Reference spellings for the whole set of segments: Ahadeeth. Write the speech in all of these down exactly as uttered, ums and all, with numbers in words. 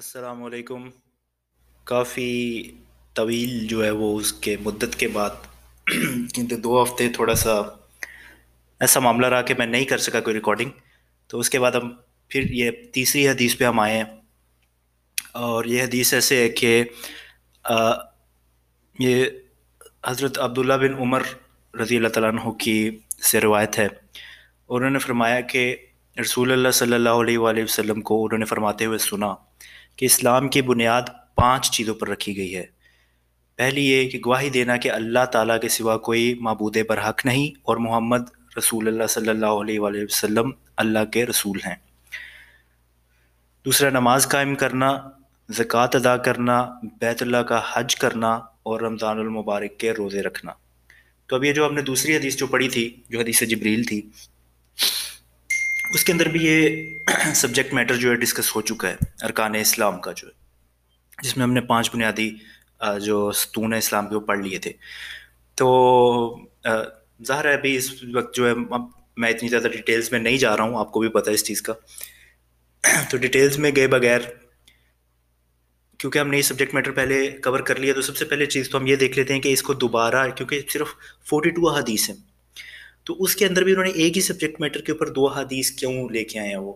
السلام علیکم۔ کافی طویل جو ہے وہ اس کے مدت کے بعد دو ہفتے تھوڑا سا ایسا معاملہ رہا کہ میں نہیں کر سکا کوئی ریکارڈنگ، تو اس کے بعد ہم پھر یہ تیسری حدیث پہ ہم آئے ہیں، اور یہ حدیث ایسے ہے کہ یہ حضرت عبداللہ بن عمر رضی اللہ تعالیٰ عنہ کی سے روایت ہے، اور انہوں نے فرمایا کہ رسول اللہ صلی اللہ علیہ وآلہ وسلم کو انہوں نے فرماتے ہوئے سنا کہ اسلام کی بنیاد پانچ چیزوں پر رکھی گئی ہے۔ پہلی یہ کہ گواہی دینا کہ اللہ تعالیٰ کے سوا کوئی معبود برحق نہیں اور محمد رسول اللہ صلی اللہ علیہ وآلہ وسلم اللہ کے رسول ہیں۔ دوسرا نماز قائم کرنا، زکوٰۃ ادا کرنا، بیت اللہ کا حج کرنا اور رمضان المبارک کے روزے رکھنا۔ تو اب یہ جو ہم نے دوسری حدیث جو پڑھی تھی، جو حدیث جبریل تھی، اس کے اندر بھی یہ سبجیکٹ میٹر جو ہے ڈسکس ہو چکا ہے ارکان اسلام کا، جو ہے جس میں ہم نے پانچ بنیادی جو ستون اسلام کے وہ پڑھ لیے تھے۔ تو ظاہر ہے ابھی اس وقت جو ہے اب میں اتنی زیادہ ڈیٹیلز میں نہیں جا رہا ہوں، آپ کو بھی پتہ ہے اس چیز کا، تو ڈیٹیلز میں گئے بغیر کیونکہ ہم نے یہ سبجیکٹ میٹر پہلے کور کر لیا، تو سب سے پہلے چیز تو ہم یہ دیکھ لیتے ہیں کہ اس کو دوبارہ، کیونکہ صرف فورٹی ٹو احادیث ہیں، تو اس کے اندر بھی انہوں نے ایک ہی سبجیکٹ میٹر کے اوپر دو حدیث کیوں لے کے آئے ہیں وہ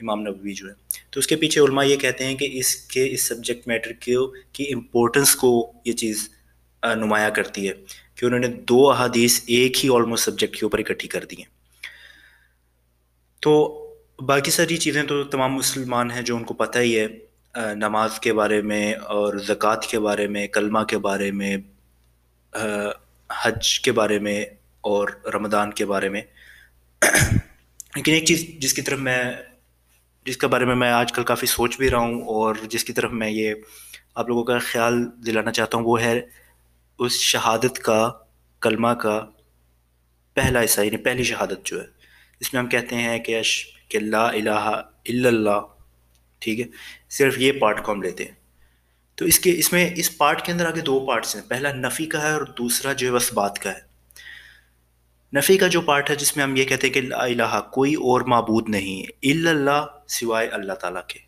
امام نووی جو ہے۔ تو اس کے پیچھے علماء یہ کہتے ہیں کہ اس کے اس سبجیکٹ میٹر کی امپورٹنس کو یہ چیز نمایاں کرتی ہے کہ انہوں نے دو احادیث ایک ہی آلموسٹ سبجیکٹ کے اوپر اکٹھی کر دی ہیں۔ تو باقی ساری چیزیں تو تمام مسلمان ہیں جو ان کو پتہ ہی ہے، نماز کے بارے میں اور زکوٰۃ کے بارے میں، کلمہ کے بارے میں، حج کے بارے میں اور رمضان کے بارے میں۔ لیکن ایک چیز جس کی طرف میں جس کے بارے میں میں آج کل کافی سوچ بھی رہا ہوں اور جس کی طرف میں یہ آپ لوگوں کا خیال دلانا چاہتا ہوں، وہ ہے اس شہادت کا، کلمہ کا پہلا حصہ، یعنی پہلی شہادت جو ہے، اس میں ہم کہتے ہیں کہ اش کہ لا الہ الا اللہ، ٹھیک ہے، صرف یہ پارٹ کو ہم لیتے ہیں۔ تو اس کے اس میں اس پارٹ کے اندر آگے دو پارٹس ہیں، پہلا نفی کا ہے اور دوسرا جو ہے اثبات کا ہے۔ نفی کا جو پارٹ ہے جس میں ہم یہ کہتے ہیں کہ لا الہ، کوئی اور معبود نہیں ہے، الا اللہ، سوائے اللہ تعالیٰ کے۔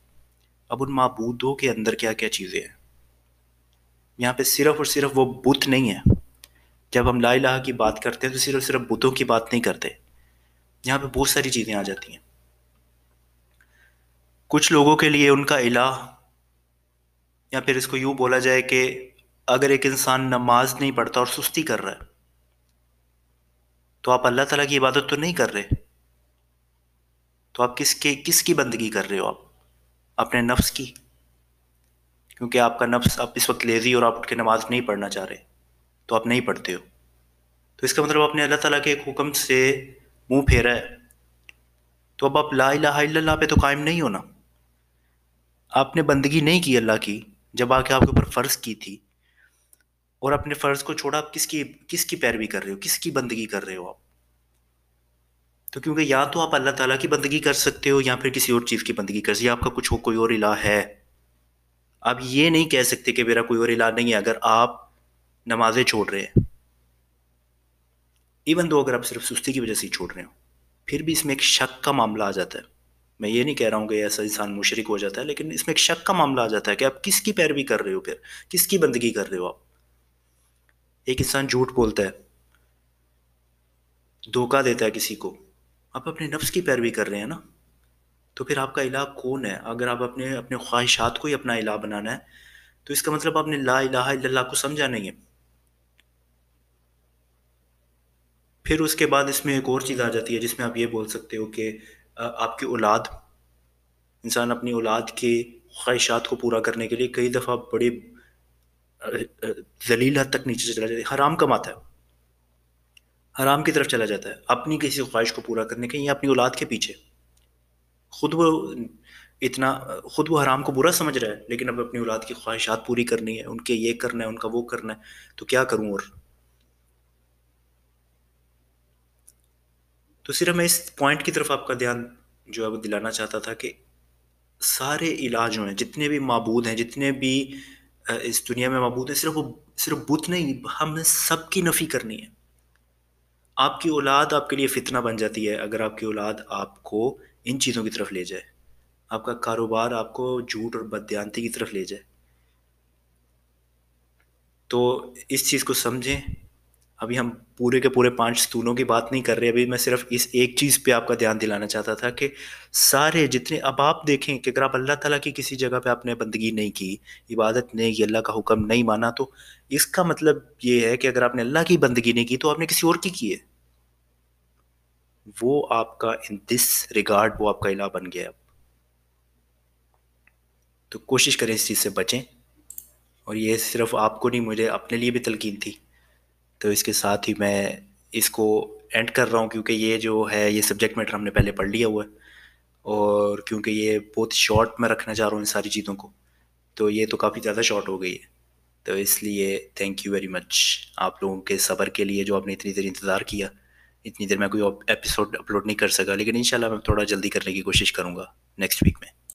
اب ان معبودوں کے اندر کیا کیا چیزیں ہیں؟ یہاں پہ صرف اور صرف وہ بت نہیں ہے۔ جب ہم لا الہ کی بات کرتے ہیں تو صرف صرف بتوں کی بات نہیں کرتے، یہاں پہ بہت ساری چیزیں آ جاتی ہیں۔ کچھ لوگوں کے لیے ان کا الہ، یا پھر اس کو یوں بولا جائے کہ اگر ایک انسان نماز نہیں پڑھتا اور سستی کر رہا ہے تو آپ اللہ تعالیٰ کی عبادت تو نہیں کر رہے، تو آپ کس کے کس کی بندگی کر رہے ہو؟ آپ اپنے نفس کی، کیونکہ آپ کا نفس، آپ اس وقت لیزی اور آپ اٹھ کے نماز نہیں پڑھنا چاہ رہے تو آپ نہیں پڑھتے ہو، تو اس کا مطلب آپ نے اللہ تعالیٰ کے ایک حکم سے منہ پھیرا ہے۔ تو اب آپ لا الہ الا اللہ پہ تو قائم نہیں ہونا، آپ نے بندگی نہیں کی اللہ کی جب آ کے آپ کے اوپر فرض کی تھی، اور اپنے فرض کو چھوڑا آپ کس کی کس کی پیروی کر رہے ہو، کس کی بندگی کر رہے ہو آپ؟ تو کیونکہ یا تو آپ اللہ تعالیٰ کی بندگی کر سکتے ہو یا پھر کسی اور چیز کی بندگی کر سکتے ہو، آپ کا کچھ ہو کوئی اور الہ ہے۔ آپ یہ نہیں کہہ سکتے کہ میرا کوئی اور الہ نہیں ہے اگر آپ نمازیں چھوڑ رہے ہیں، ایون دو اگر آپ صرف سستی کی وجہ سے چھوڑ رہے ہو، پھر بھی اس میں ایک شک کا معاملہ آ جاتا ہے۔ میں یہ نہیں کہہ رہا ہوں کہ ایسا انسان مشرک ہو جاتا ہے، لیکن اس میں ایک شک کا معاملہ آ جاتا ہے کہ آپ کس کی پیروی کر رہے ہو، پھر کس کی بندگی کر رہے ہو آپ؟ ایک انسان جھوٹ بولتا ہے، دھوکہ دیتا ہے کسی کو، آپ اپنے نفس کی پیروی کر رہے ہیں نا، تو پھر آپ کا الہ کون ہے؟ اگر آپ اپنے اپنے خواہشات کو ہی اپنا الہ بنانا ہے تو اس کا مطلب آپ نے لا الہ الا اللہ کو سمجھا نہیں ہے۔ پھر اس کے بعد اس میں ایک اور چیز آ جاتی ہے جس میں آپ یہ بول سکتے ہو کہ آپ کی اولاد، انسان اپنی اولاد کی خواہشات کو پورا کرنے کے لیے کئی دفعہ بڑے ذلیل حد تک نیچے چلا جاتا ہے، حرام کماتا ہے، حرام کی طرف چلا جاتا ہے اپنی کسی خواہش کو پورا کرنے کے، یا اپنی اولاد کے پیچھے۔ خود وہ اتنا خود وہ حرام کو برا سمجھ رہا ہے، لیکن اب اپنی اولاد کی خواہشات پوری کرنی ہے، ان کے یہ کرنا ہے، ان کا وہ کرنا ہے، تو کیا کروں اور؟ تو صرف میں اس پوائنٹ کی طرف آپ کا دھیان جو ہے وہ دلانا چاہتا تھا کہ سارے علاج جو ہیں، جتنے بھی معبود ہیں، جتنے بھی اس دنیا میں معبود ہیں، صرف وہ صرف بت نہیں، ہم نے سب کی نفی کرنی ہے۔ آپ کی اولاد آپ کے لیے فتنہ بن جاتی ہے اگر آپ کی اولاد آپ کو ان چیزوں کی طرف لے جائے، آپ کا کاروبار آپ کو جھوٹ اور بددیانتی کی طرف لے جائے. تو اس چیز کو سمجھیں. ابھی ہم پورے کے پورے پانچ ستونوں کی بات نہیں کر رہے, ابھی میں صرف اس ایک چیز پہ آپ کا دھیان دلانا چاہتا تھا کہ سارے جتنے اب آپ دیکھیں کہ اگر آپ اللہ تعالیٰ کی کسی جگہ پہ آپ نے بندگی نہیں کی, عبادت نہیں کی, اللہ کا حکم نہیں مانا, تو اس کا مطلب یہ ہے کہ اگر آپ نے اللہ کی بندگی نہیں کی تو آپ نے کسی اور کی کی ہے. وہ آپ کا ان دس ریگارڈ وہ آپ کا الہ بن گیا. اب تو کوشش کریں اس چیز سے بچیں, اور یہ صرف آپ کو نہیں مجھے اپنے لیے بھی تلقین تھی. تو اس کے ساتھ ہی میں اس کو اینڈ کر رہا ہوں, کیونکہ یہ جو ہے یہ سبجیکٹ میٹر ہم نے پہلے پڑھ لیا ہوا ہے, اور کیونکہ یہ بہت شارٹ میں رکھنا چاہ رہا ہوں ان ساری چیزوں کو, تو یہ تو کافی زیادہ شارٹ ہو گئی ہے. تو اس لیے تھینک یو ویری مچ آپ لوگوں کے صبر کے لیے, جو آپ نے اتنی دیر انتظار کیا. اتنی دیر میں کوئی ایپیسوڈ اپلوڈ نہیں کر سکا, لیکن انشاءاللہ میں تھوڑا جلدی کرنے کی کوشش کروں گا نیکسٹ ویک میں.